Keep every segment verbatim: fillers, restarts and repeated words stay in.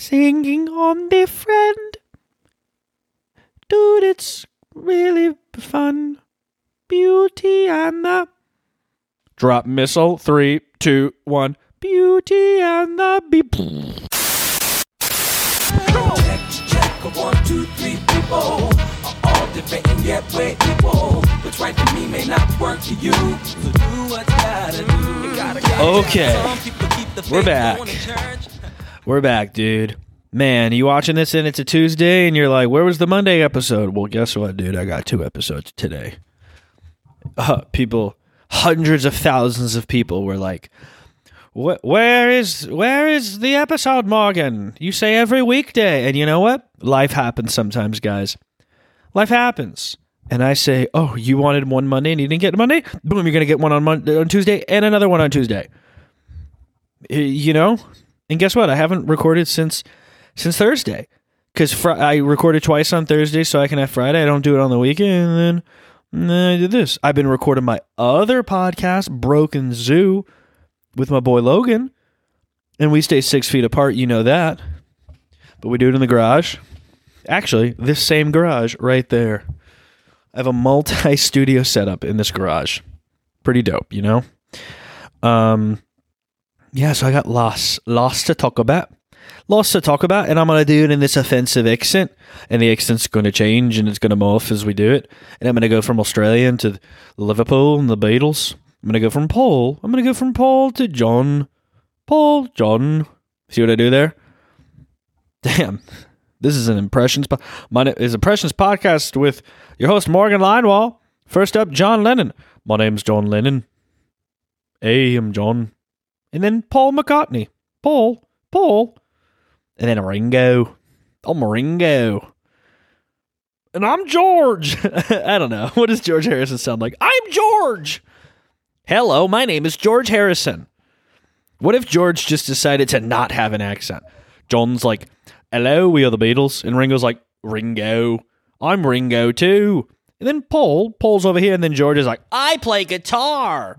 singing on the friend. Dude, it's really fun. Beauty and the... Drop missile. Three, two, one. Beauty and the... Be- One, two, three people are all different and yet we're equal. What's right to me may not work to you. So do what you gotta do. You gotta get okay. We're back. We're back, dude. Man, you watching this and it's a Tuesday and you're like, where was the Monday episode? Well, guess what, dude? I got two episodes today. Uh, people, hundreds of thousands of people were like, Where is where is the episode, Morgan? You say every weekday. And you know what? Life happens sometimes, guys. Life happens. And I say, oh, you wanted one Monday and you didn't get Monday? Boom, you're going to get one on Monday, on Tuesday and another one on Tuesday. You know? And guess what? I haven't recorded since since Thursday. Because fr- I recorded twice on Thursday so I can have Friday. I don't do it on the weekend. And then, and then I did this. I've been recording my other podcast, Broken Zoo, with my boy Logan, and we stay six feet apart, you know that, but we do it in the garage. Actually, this same garage right there. I have a multi-studio setup in this garage. Pretty dope, you know? Um, yeah, so I got lots, lots to talk about. Lots to talk about, and I'm going to do it in this offensive accent, and the accent's going to change, and it's going to morph as we do it, and I'm going to go from Australia to Liverpool and the Beatles. I'm going to go from Paul. I'm going to go from Paul to John. Paul, John. See what I do there? Damn. This is an Impressions po- My name is Impressions Podcast with your host, Morgan Linewall. First up, John Lennon. My name's John Lennon. Hey, I'm John. And then Paul McCartney. Paul. Paul. And then Ringo. I'm Ringo. And I'm George. I don't know. What does George Harrison sound like? I'm George. Hello, my name is George Harrison. What if George just decided to not have an accent? John's like, hello, we are the Beatles. And Ringo's like, Ringo, I'm Ringo too. And then Paul, Paul's over here. And then George is like, I play guitar.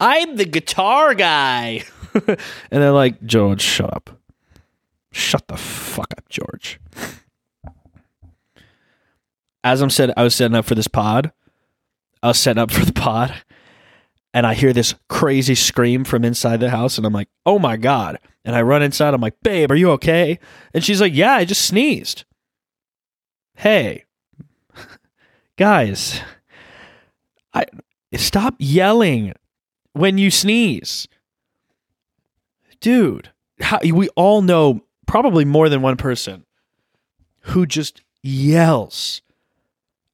I'm the guitar guy. And they're like, George, shut up. Shut the fuck up, George. As I'm said, I was setting up for this pod. I was setting up for the pod, and I hear this crazy scream from inside the house, and I'm like, "Oh my god!" And I run inside. I'm like, "Babe, are you okay?" And she's like, "Yeah, I just sneezed." Hey, guys, I stop yelling when you sneeze, dude. How, we all know probably more than one person who just yells.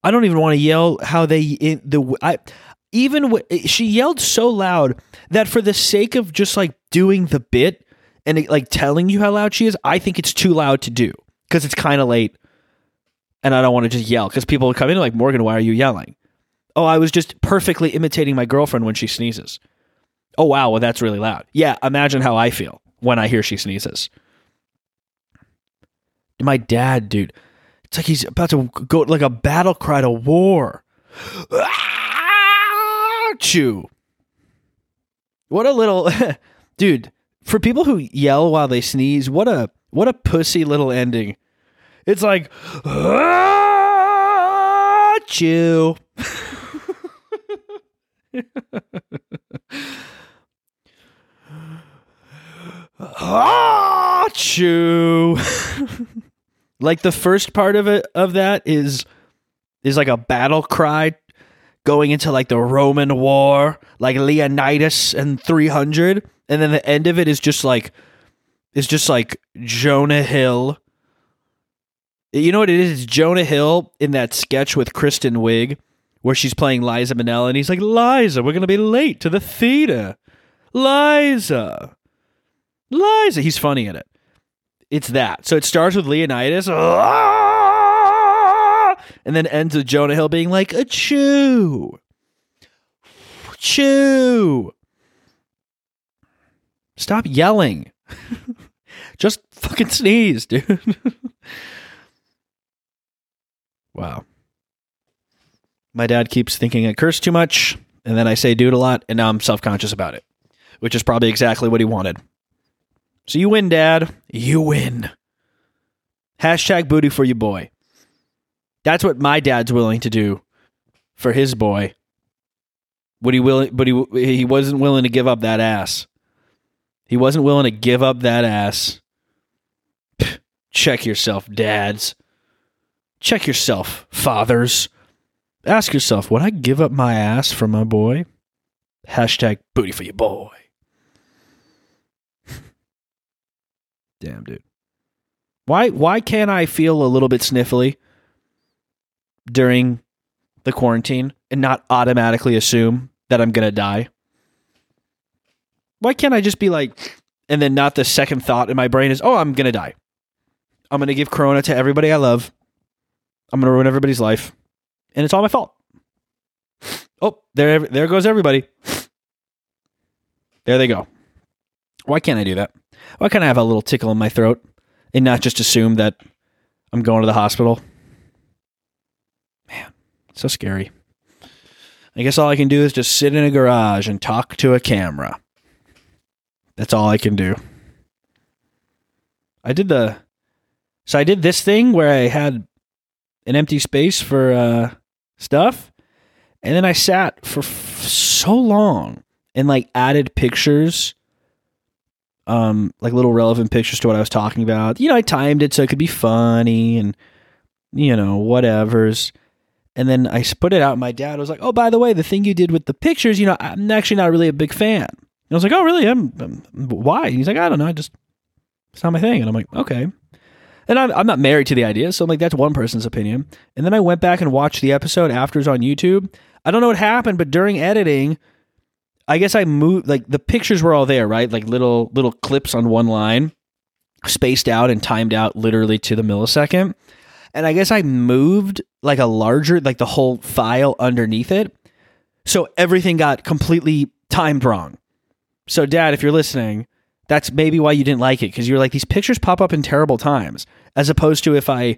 I don't even want to yell how they in the I even w- she yelled so loud that for the sake of just like doing the bit and it, like telling you how loud she is, I think it's too loud to do because it's kind of late and I don't want to just yell because people come in like, Morgan, why are you yelling? Oh, I was just perfectly imitating my girlfriend when she sneezes. Oh wow, well that's really loud. Yeah, imagine how I feel when I hear she sneezes. My dad, dude. It's like he's about to go like a battle cry to war. Achoo. What a little dude, for people who yell while they sneeze, what a what a pussy little ending. It's like achoo. Achoo. Like the first part of it of that is is like a battle cry going into like the Roman war, like Leonidas and three hundred, and then the end of it is just like is just like Jonah Hill. You know what it is? It's Jonah Hill in that sketch with Kristen Wiig where she's playing Liza Minnelli and he's like, "Liza, we're going to be late to the theater. Liza. Liza." He's funny in it. It's that. So it starts with Leonidas, and then ends with Jonah Hill being like, achoo. Achoo. Stop yelling. Just fucking sneeze, dude. Wow. My dad keeps thinking I curse too much, and then I say dude a lot, and now I'm self-conscious about it. which is probably exactly what he wanted. So you win, Dad. You win. Hashtag booty for your boy. That's what my dad's willing to do for his boy. Would he willing, but he he wasn't willing to give up that ass. He wasn't willing to give up that ass. Pfft, check yourself, dads. Check yourself, fathers. Ask yourself, would I give up my ass for my boy? Hashtag booty for your boy. Damn, dude. Why why can't I feel a little bit sniffly during the quarantine and not automatically assume that I'm going to die? Why can't I just be like, and then not the second thought in my brain is, oh, I'm going to die. I'm going to give corona to everybody I love. I'm going to ruin everybody's life. And it's all my fault. Oh, there there goes everybody. There they go. Why can't I do that? Why can't I have a little tickle in my throat and not just assume that I'm going to the hospital? Man, so scary. I guess all I can do is just sit in a garage and talk to a camera. That's all I can do. I did the... So I did this thing where I had an empty space for uh, stuff. And then I sat for f- so long and like added pictures, um, like little relevant pictures to what I was talking about. You know, I timed it so it could be funny and, you know, whatevers. And then I put it out. And my dad was like, oh, by the way, the thing you did with the pictures, you know, I'm actually not really a big fan. And I was like, oh, really? I'm, I'm why? And he's like, I don't know. I just, it's not my thing. And I'm like, okay. And I'm, I'm not married to the idea, so I'm like, that's one person's opinion. And then I went back and watched the episode after it's on YouTube. I don't know what happened, but during editing, I guess I moved, like, the pictures were all there, right? Like, little little clips on one line, spaced out and timed out literally to the millisecond. And I guess I moved, like, a larger, like, the whole file underneath it. So everything got completely timed wrong. So, Dad, if you're listening... That's maybe why you didn't like it, because you were like, these pictures pop up in terrible times, as opposed to if I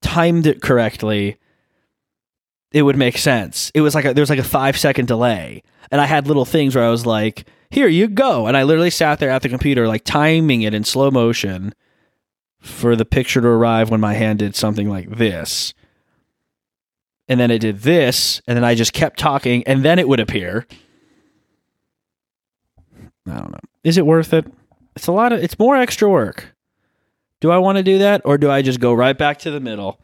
timed it correctly, it would make sense. It was like a, there was like a five second delay, and I had little things where I was like, here you go, and I literally sat there at the computer like timing it in slow motion for the picture to arrive when my hand did something like this, and then it did this, and then I just kept talking, and then it would appear. I don't know. Is it worth it? It's a lot of, it's more extra work. Do I want to do that, or do I just go right back to the middle?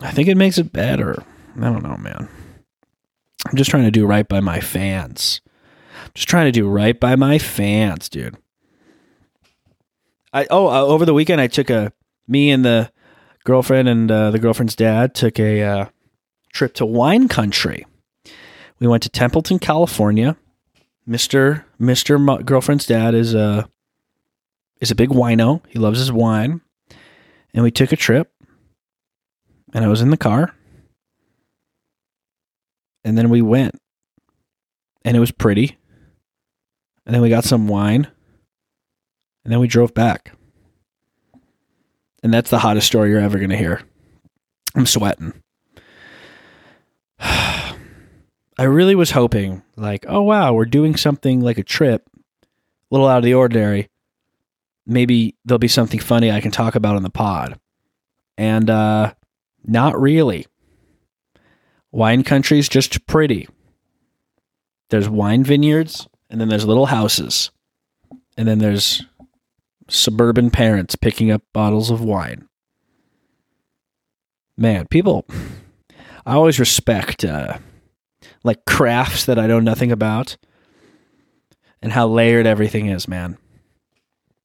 I think it makes it better. I don't know, man. I'm just trying to do right by my fans. I'm just trying to do right by my fans, dude. I oh, uh, over the weekend I took a me and the girlfriend and uh, the girlfriend's dad took a uh, trip to wine country. We went to Templeton, California. Mister Mister Mo- girlfriend's dad is a is a big wino. He loves his wine, and we took a trip. And I was in the car, and then we went, and it was pretty. And then we got some wine, and then we drove back. And that's the hottest story you're ever going to hear. I'm sweating. I really was hoping, like, oh, wow, we're doing something like a trip, a little out of the ordinary. Maybe there'll be something funny I can talk about on the pod. And uh, not really. Wine country's just pretty. There's wine vineyards, and then there's little houses. And then there's suburban parents picking up bottles of wine. Man, people, I always respect... Uh, like crafts that I know nothing about, and how layered everything is, man.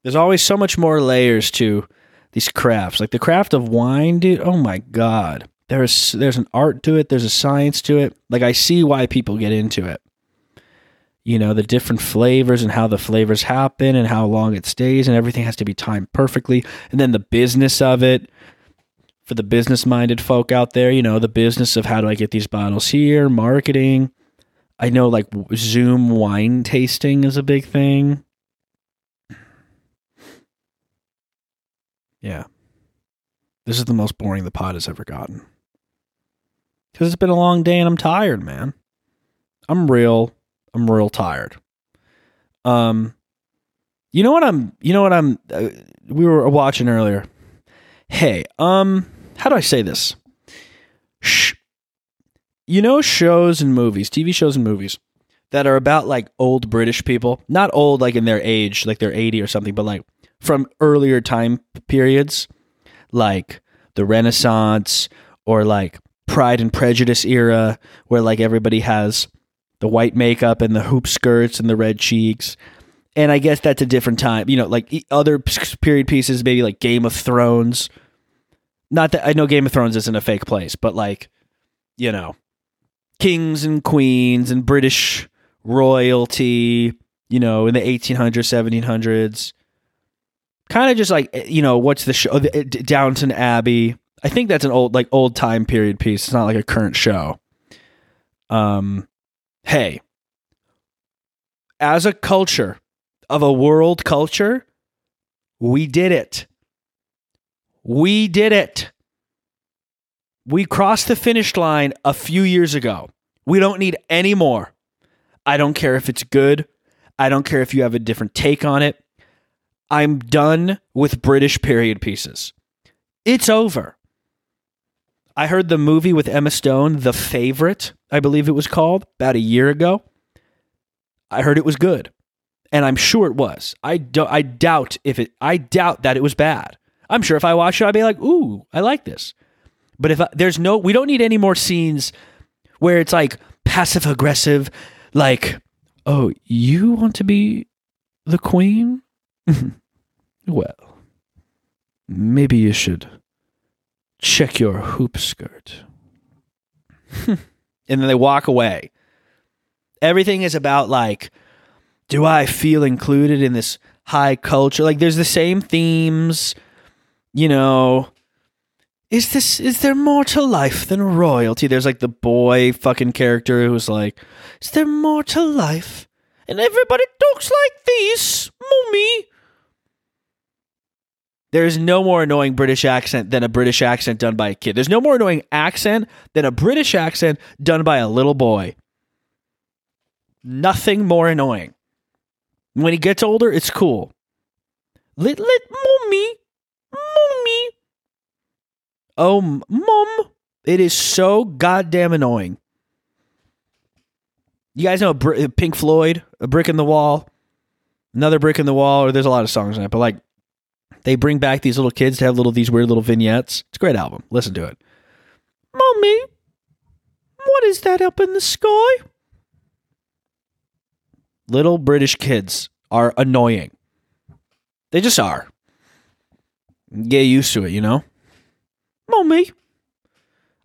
There's always so much more layers to these crafts. Like the craft of wine, dude, oh my God. There's there's an art to it. There's a science to it. Like I see why people get into it. You know, the different flavors and how the flavors happen and how long it stays, and everything has to be timed perfectly. And then the business of it. For the business-minded folk out there, you know, the business of how do I get these bottles here, marketing. I know, like, Zoom wine tasting is a big thing. Yeah. This is the most boring the pod has ever gotten. Because it's been a long day and I'm tired, man. I'm real. I'm real tired. Um, you know what I'm, you know what I'm, uh, we were watching earlier. Hey, um, how do I say this? Shh. You know, shows and movies, T V shows and movies that are about like old British people, not old, like in their age, like they're eighty or something, but like from earlier time periods, like the Renaissance or like Pride and Prejudice era, where like everybody has the white makeup and the hoop skirts and the red cheeks. And I guess that's a different time, you know, like other period pieces, maybe like Game of Thrones. Not that I know Game of Thrones isn't a fake place, but like, you know, kings and queens and British royalty, you know, in the eighteen hundreds, seventeen hundreds, kind of just like, you know, what's the show? Downton Abbey. I think that's an old, like old time period piece. It's not like a current show. Um, Hey, as a culture of a world culture, we did it. We did it. We crossed the finish line a few years ago. We don't need any more. I don't care if it's good. I don't care if you have a different take on it. I'm done with British period pieces. It's over. I heard the movie with Emma Stone, The Favorite, I believe it was called, about a year ago. I heard it was good, and I'm sure it was. I do, I doubt if it. I doubt that it was bad. I'm sure if I watched it, I'd be like, "Ooh, I like this." But if I, there's no, we don't need any more scenes where it's like passive aggressive, like, "Oh, you want to be the queen? Well, maybe you should check your hoop skirt." And then they walk away. Everything is about like, do I feel included in this high culture? Like there's the same themes, you know, is this, is there more to life than royalty? There's like the boy fucking character who's like, is there more to life? And everybody talks like this, mommy. There is no more annoying British accent than a British accent done by a kid. There's no more annoying accent than a British accent done by a little boy. Nothing more annoying. When he gets older, it's cool. Let, let mommy, mommy. Oh, mom. It is so goddamn annoying. You guys know Pink Floyd, A Brick in the Wall, Another Brick in the Wall, or there's a lot of songs in it, but like, they bring back these little kids to have little these weird little vignettes. It's a great album. Listen to it. Mommy, what is that up in the sky? Little British kids are annoying. They just are. Get used to it, you know? Mommy.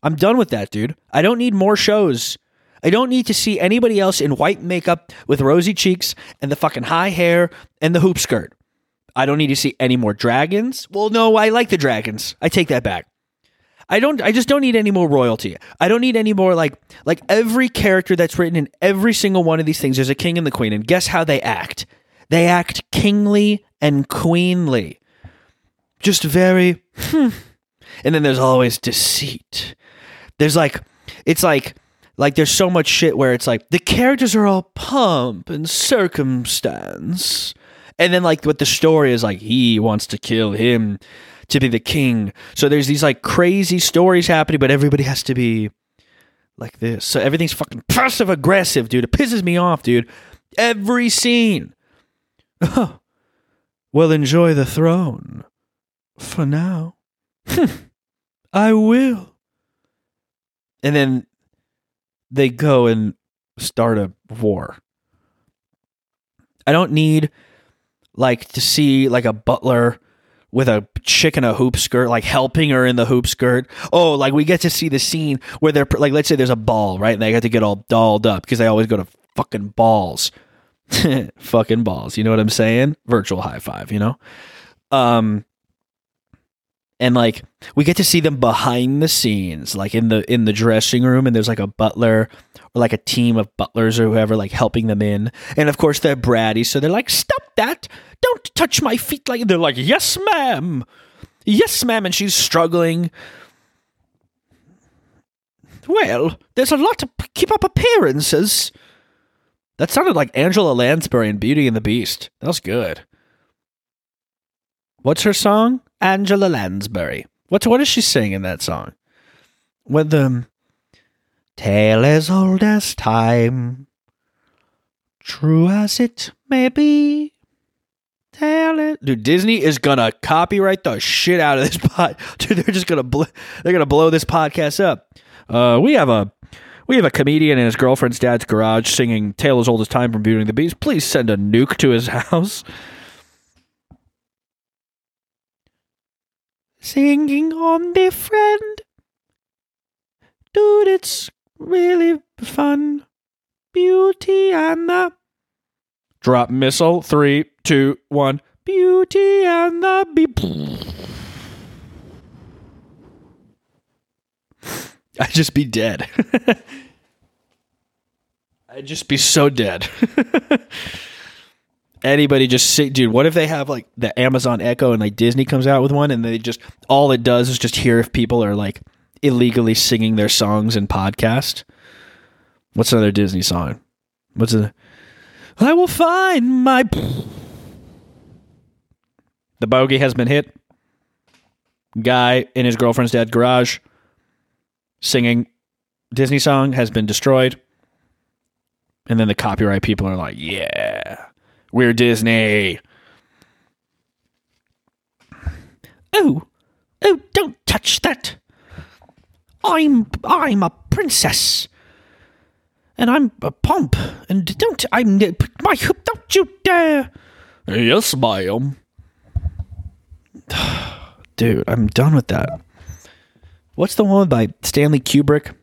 I'm done with that, dude. I don't need more shows. I don't need to see anybody else in white makeup with rosy cheeks and the fucking high hair and the hoop skirt. I don't need to see any more dragons. Well, no, I like the dragons. I take that back. I don't. I just don't need any more royalty. I don't need any more like like every character that's written in every single one of these things. There's a king and the queen, and guess how they act? They act kingly and queenly, just very. Hmm. And then there's always deceit. There's like, it's like like there's so much shit where it's like the characters are all pomp and circumstance. And then, like, what the story is, like, he wants to kill him to be the king. So there's these, like, crazy stories happening, but everybody has to be like this. So everything's fucking passive-aggressive, dude. It pisses me off, dude. Every scene. Oh, well, enjoy the throne. For now. I will. And then they go and start a war. I don't need... like to see like a butler with a chick in a hoop skirt, like helping her in the hoop skirt. Oh, like we get to see the scene where they're like, let's say there's a ball, right? And they got to get all dolled up because they always go to fucking balls, fucking balls. You know what I'm saying? Virtual high five, you know? Um, and like, we get to see them behind the scenes, like in the, in the dressing room. And there's like a butler or like a team of butlers or whoever, like helping them in. And of course they're bratty. So they're like, stop that. Don't touch my feet. Like they're like, yes, ma'am. Yes, ma'am. And she's struggling. Well, there's a lot to keep up appearances. That sounded like Angela Lansbury in Beauty and the Beast. That was good. What's her song? Angela Lansbury. What, what does she sing in that song? With the tale as old as time, true as it may be. Tell it. Dude, Disney is gonna copyright the shit out of this pod. Dude, they're just gonna bl- they're gonna blow this podcast up. Uh, we have a we have a comedian in his girlfriend's dad's garage singing "Tale as Old as Time" from Beauty and the Beast. Please send a nuke to his house. Singing on the friend, dude, it's really fun. Beauty and the drop missile. Three, two, one. Beauty and the Beast. I'd just be dead. I'd just be so dead. Anybody just see, dude, what if they have like the Amazon Echo and like Disney comes out with one and they just, all it does is just hear if people are like illegally singing their songs in podcast. What's another Disney song? What's the I will find my... The bogey has been hit. Guy in his girlfriend's dad's garage singing Disney song has been destroyed. And then the copyright people are like, yeah, we're Disney. Oh, oh, don't touch that. I'm, I'm a princess. And I'm a pomp, and don't I'm my hoop. Don't you dare! Yes, ma'am. Dude, I'm done with that. What's the one by Stanley Kubrick? I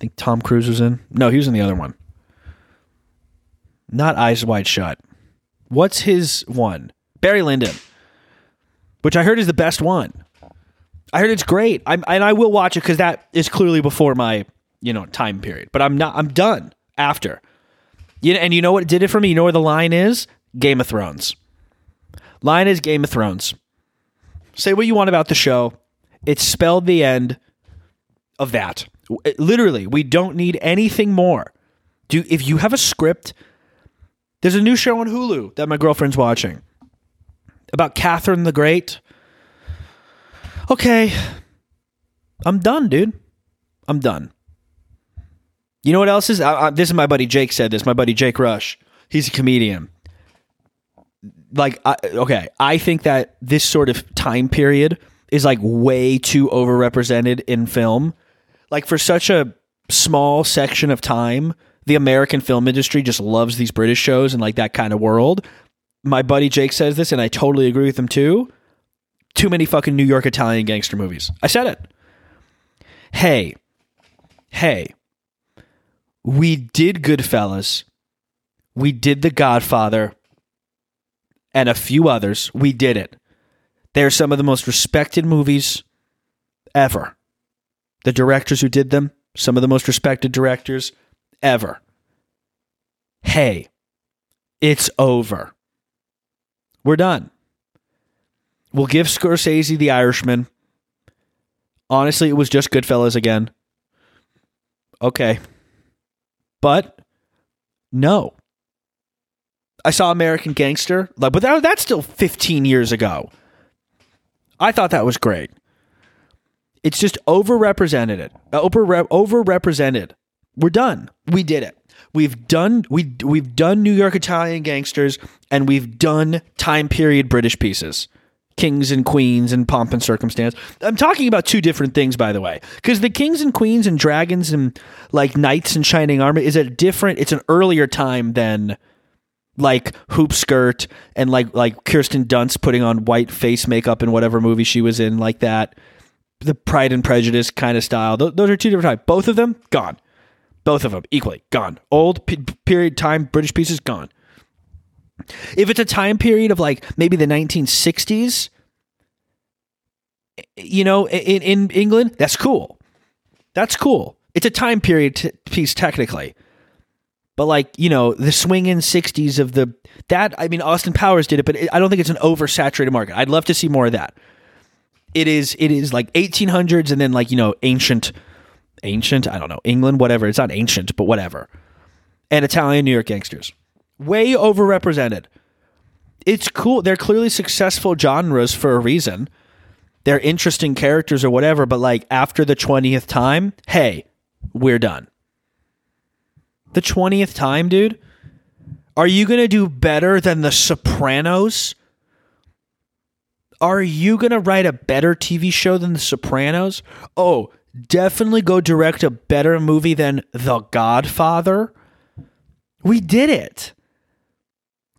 think Tom Cruise was in. No, he was in the other one. Not Eyes Wide Shut. What's his one? Barry Lyndon, which I heard is the best one. I heard it's great. I'm and I will watch it because that is clearly before my, you know, time period. But I'm not, I'm done after. You know, and you know what did it for me? You know where the line is? Game of Thrones. Line is Game of Thrones. Say what you want about the show. It spelled the end of that. It, literally, we don't need anything more. Do if you have a script, there's a new show on Hulu that my girlfriend's watching about Catherine the Great. Okay. I'm done, dude. I'm done. You know what else is? I, I, this is my buddy Jake said this. My buddy Jake Rush. He's a comedian. Like, I, okay, I think that this sort of time period is like way too overrepresented in film. Like for such a small section of time, the American film industry just loves these British shows and like that kind of world. My buddy Jake says this, and I totally agree with him too. Too many fucking New York Italian gangster movies. I said it. Hey, hey. We did Goodfellas, we did The Godfather, and a few others. We did it. They're some of the most respected movies ever. The directors who did them, some of the most respected directors ever. Hey, it's over. We're done. We'll give Scorsese The Irishman. Honestly, it was just Goodfellas again. Okay. But no, I saw American Gangster, but that, that's still fifteen years ago. I thought that was great. It's just overrepresented. Over overrepresented. We're done. We did it. We've done. We we've done New York Italian gangsters, and we've done time period British pieces, Kings and Queens and Pomp and Circumstance. I'm talking about two different things, by the way, because the Kings and Queens and Dragons and like Knights and Shining Armor is a different, it's an earlier time than like hoop skirt and like, like Kirsten Dunst putting on white face makeup in whatever movie she was in like that, the Pride and Prejudice kind of style. Th- those are two different types. Both of them gone. Both of them equally gone. Old p- period time, British pieces gone. If it's a time period of like maybe the nineteen sixties, you know, in, in England, that's cool. That's cool. It's a time period t- piece technically. But like, you know, the swinging sixties of the, that, I mean, Austin Powers did it, but it, I don't think it's an oversaturated market. I'd love to see more of that. It is, it is like eighteen hundreds and then like, you know, ancient, ancient, I don't know, England, whatever. It's not ancient, but whatever. and Italian New York gangsters. Way overrepresented. It's cool. They're clearly successful genres for a reason. They're interesting characters or whatever, but like after the twentieth time, hey, we're done. The twentieth time, dude? Are you going to do better than The Sopranos? Are you going to write a better T V show than The Sopranos? Oh, definitely go direct a better movie than The Godfather. We did it.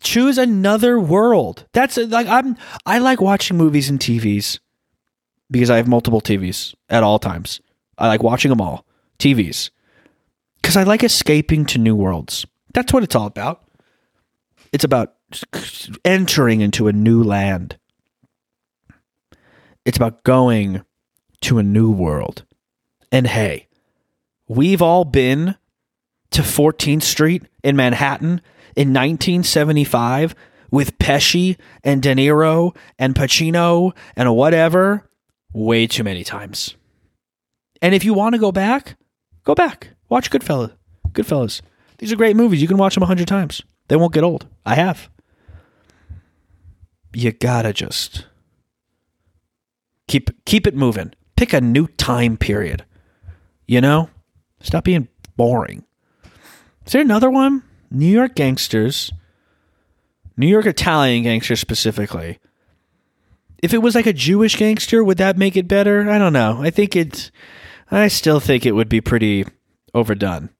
Choose another world. That's like I'm I like watching movies and T Vs because I have multiple T Vs at all times. I like watching them all. T Vs. Because I like escaping to new worlds. That's what it's all about. It's about entering into a new land. It's about going to a new world. And hey, we've all been to fourteenth Street in Manhattan in nineteen seventy-five with Pesci and De Niro and Pacino and whatever way too many times. And if you want to go back, go back. Watch Goodfellas. Goodfellas. These are great movies. You can watch them a hundred times. They won't get old. I have. You gotta just keep keep it moving. Pick a new time period. You know? Stop being boring. Is there another one? New York gangsters. New York Italian gangsters specifically. If it was like a Jewish gangster, would that make it better? I don't know. I think it's... I still think it would be pretty overdone.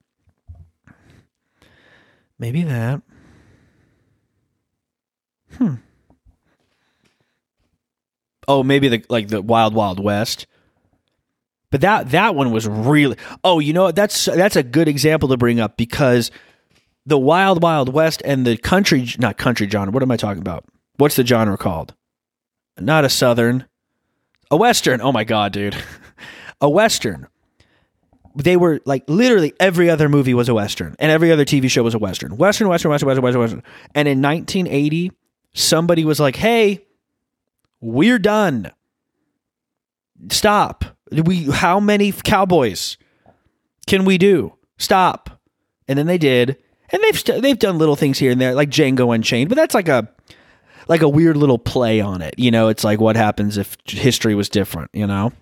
Maybe that. Hmm. Oh, maybe the like the Wild Wild West. But that that one was really... Oh, you know what? That's, that's a good example to bring up because the Wild Wild West and the country... Not country genre. What am I talking about? What's the genre called? Not a Southern. A Western. Oh my God, dude. A Western. They were like literally every other movie was a Western and every other T V show was a Western. Western, Western, Western, Western, Western, Western. And in nineteen eighty, somebody was like, hey, we're done. Stop. We, how many cowboys can we do? Stop. And then they did. And they've, st- they've done little things here and there like Django Unchained, but that's like a, like a weird little play on it. You know, it's like what happens if history was different, you know?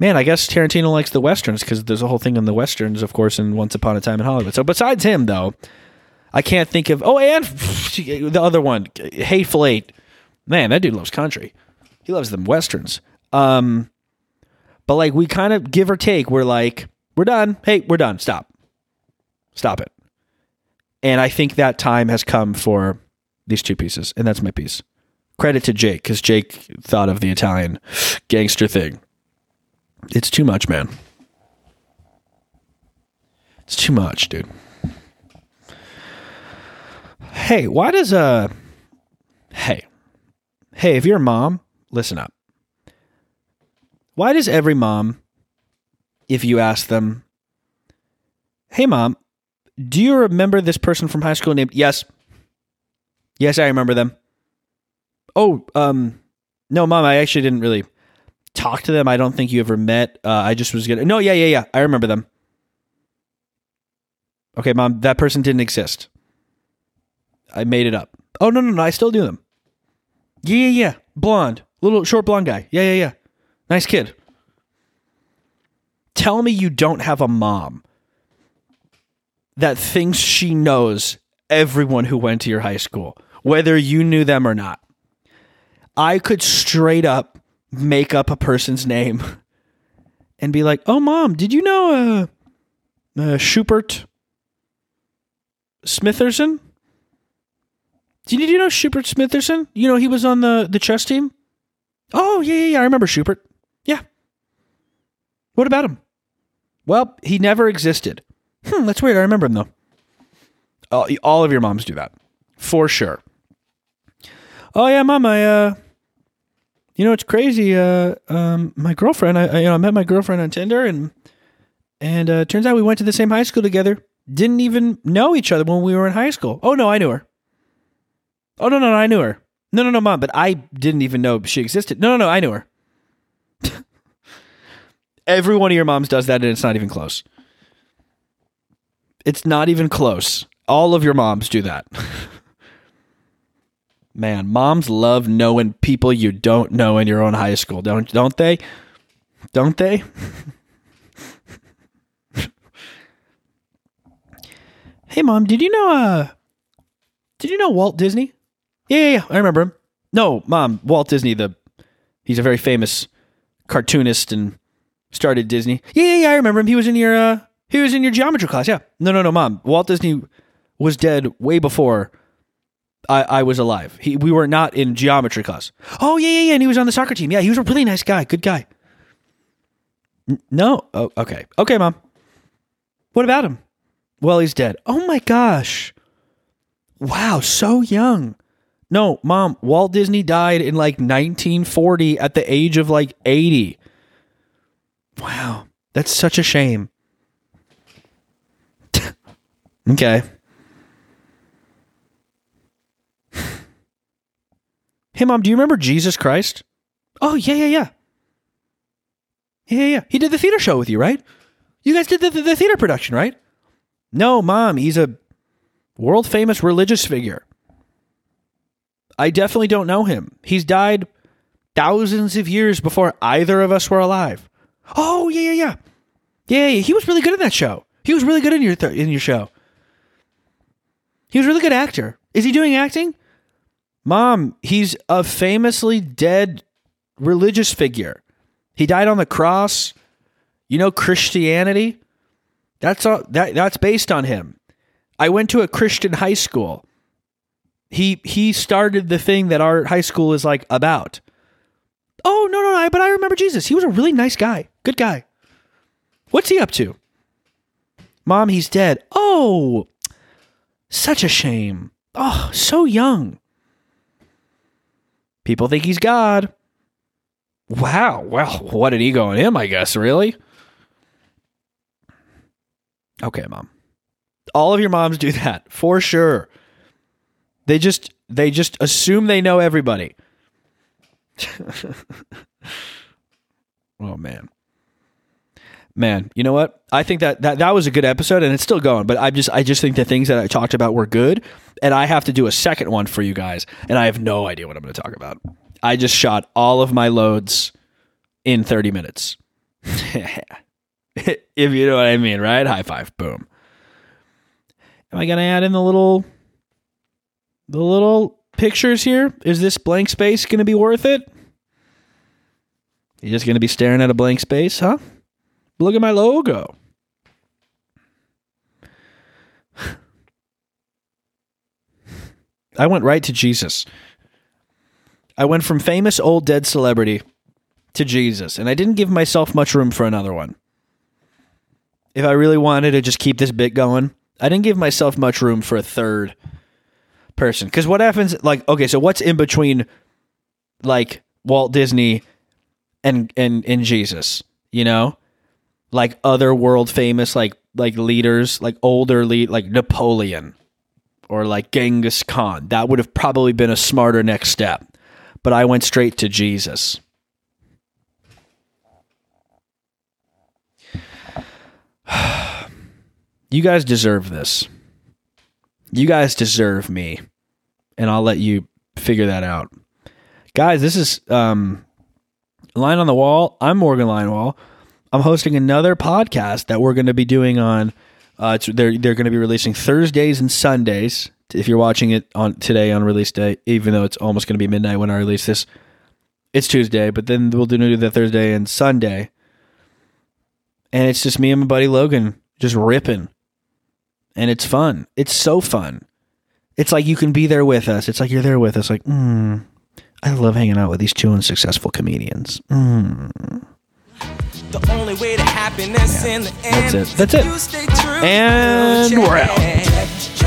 Man, I guess Tarantino likes the Westerns because there's a whole thing on the Westerns, of course, in Once Upon a Time in Hollywood. So besides him, though, I can't think of... Oh, and the other one, Hateful Eight. Man, that dude loves country. He loves them Westerns. Um, but, like, we kind of give or take. We're like, we're done. Hey, we're done. Stop. Stop it. And I think that time has come for these two pieces, and that's my piece. Credit to Jake because Jake thought of the Italian gangster thing. It's too much, man. It's too much, dude. Hey, why does, uh, hey, hey, if you're a mom, listen up. Why does every mom, if you ask them, hey, mom, do you remember this person from high school named, yes, yes, I remember them. Oh, um, no, mom, I actually didn't really talk to them. I don't think you ever met. Uh, I just was gonna. No, yeah, yeah, yeah. I remember them. Okay, mom, that person didn't exist. I made it up. Oh no, no, no. I still do them. Yeah, yeah, yeah. Blonde, little short blonde guy. Yeah, yeah, yeah. Nice kid. Tell me you don't have a mom that thinks she knows everyone who went to your high school, whether you knew them or not. I could straight up make up a person's name and be like, oh, mom, did you know uh, uh, Schubert Smitherson? Did you know Schubert Smitherson? You know, he was on the, the chess team. Oh, yeah, yeah, yeah. I remember Schubert. Yeah. What about him? Well, he never existed. Hmm, that's weird. I remember him, though. All, all of your moms do that. For sure. Oh, yeah, mom, I... Uh, You know, it's crazy. Uh, um, my girlfriend, I, I, you know, I met my girlfriend on Tinder, and and uh, turns out we went to the same high school together. Didn't even know each other when we were in high school. Oh no, I knew her. Oh no, no, no, I knew her. No, no, no, mom, but I didn't even know she existed. No, no, no, I knew her. Every one of your moms does that, and it's not even close. It's not even close. All of your moms do that. Man, moms love knowing people you don't know in your own high school, don't don't they? Don't they? Hey, Mom, did you know, uh, did you know Walt Disney? Yeah, yeah, yeah, I remember him. No, Mom, Walt Disney, the, he's a very famous cartoonist and started Disney. Yeah, yeah, yeah, I remember him. He was in your, uh, he was in your geometry class, yeah. No, no, no, Mom, Walt Disney was dead way before I, I was alive. He, we were not in geometry class. Oh, yeah, yeah, yeah, and he was on the soccer team. Yeah, he was a really nice guy, good guy. N- no, oh, okay. Okay, Mom. What about him? Well, he's dead. Oh my gosh. Wow, so young. No, Mom, Walt Disney died in like nineteen forty at the age of like eighty. Wow, that's such a shame. Okay. Hey, Mom, do you remember Jesus Christ? Oh, yeah, yeah, yeah. Yeah, yeah, yeah. He did the theater show with you, right? You guys did the, the, the theater production, right? No, Mom, he's a world-famous religious figure. I definitely don't know him. He's died thousands of years before either of us were alive. Oh, yeah, yeah, yeah. Yeah, yeah. He was really good in that show. He was really good in your th- in your show. He was a really good actor. Is he doing acting? Mom, he's a famously dead religious figure. He died on the cross. You know Christianity? That's all, that that's based on him. I went to a Christian high school. He he started the thing that our high school is like about. Oh, no, no, no, but I remember Jesus. He was a really nice guy. Good guy. What's he up to? Mom, he's dead. Oh, such a shame. Oh, so young. People think he's God. Wow. Well, what an ego on him, I guess, really. Okay, Mom. All of your moms do that, for sure. They just they just assume they know everybody. Oh, man. Man, you know what? I think that, that that was a good episode, and it's still going, but I just I just think the things that I talked about were good, and I have to do a second one for you guys, and I have no idea what I'm going to talk about. I just shot all of my loads in thirty minutes. If you know what I mean, right? High five. Boom. Am I going to add in the little the little pictures here? Is this blank space going to be worth it? You're just going to be staring at a blank space, huh? Look at my logo. I went right to Jesus. I went from famous old dead celebrity to Jesus, and I didn't give myself much room for another one. If I really wanted to just keep this bit going, I didn't give myself much room for a third person. Because what happens, like, okay, so what's in between, like, Walt Disney and and, and Jesus, you know? Like, other world-famous, like, like leaders, like, older lead, like Napoleon or, like, Genghis Khan. That would have probably been a smarter next step. But I went straight to Jesus. You guys deserve this. You guys deserve me, and I'll let you figure that out, guys. This is um, Line on the Wall. I'm Morgan Linewall. I'm hosting another podcast that we're going to be doing on. Uh, it's, they're they're going to be releasing Thursdays and Sundays. If you're watching it on today on release day, even though it's almost going to be midnight when I release this, it's Tuesday. But then we'll do the Thursday and Sunday, and it's just me and my buddy Logan just ripping. And it's fun. It's so fun. It's like you can be there with us. It's like you're there with us. Like, mm, I love hanging out with these two unsuccessful comedians. Mm. The only way to happiness yeah. in the end. That's it. That's it. And we're out.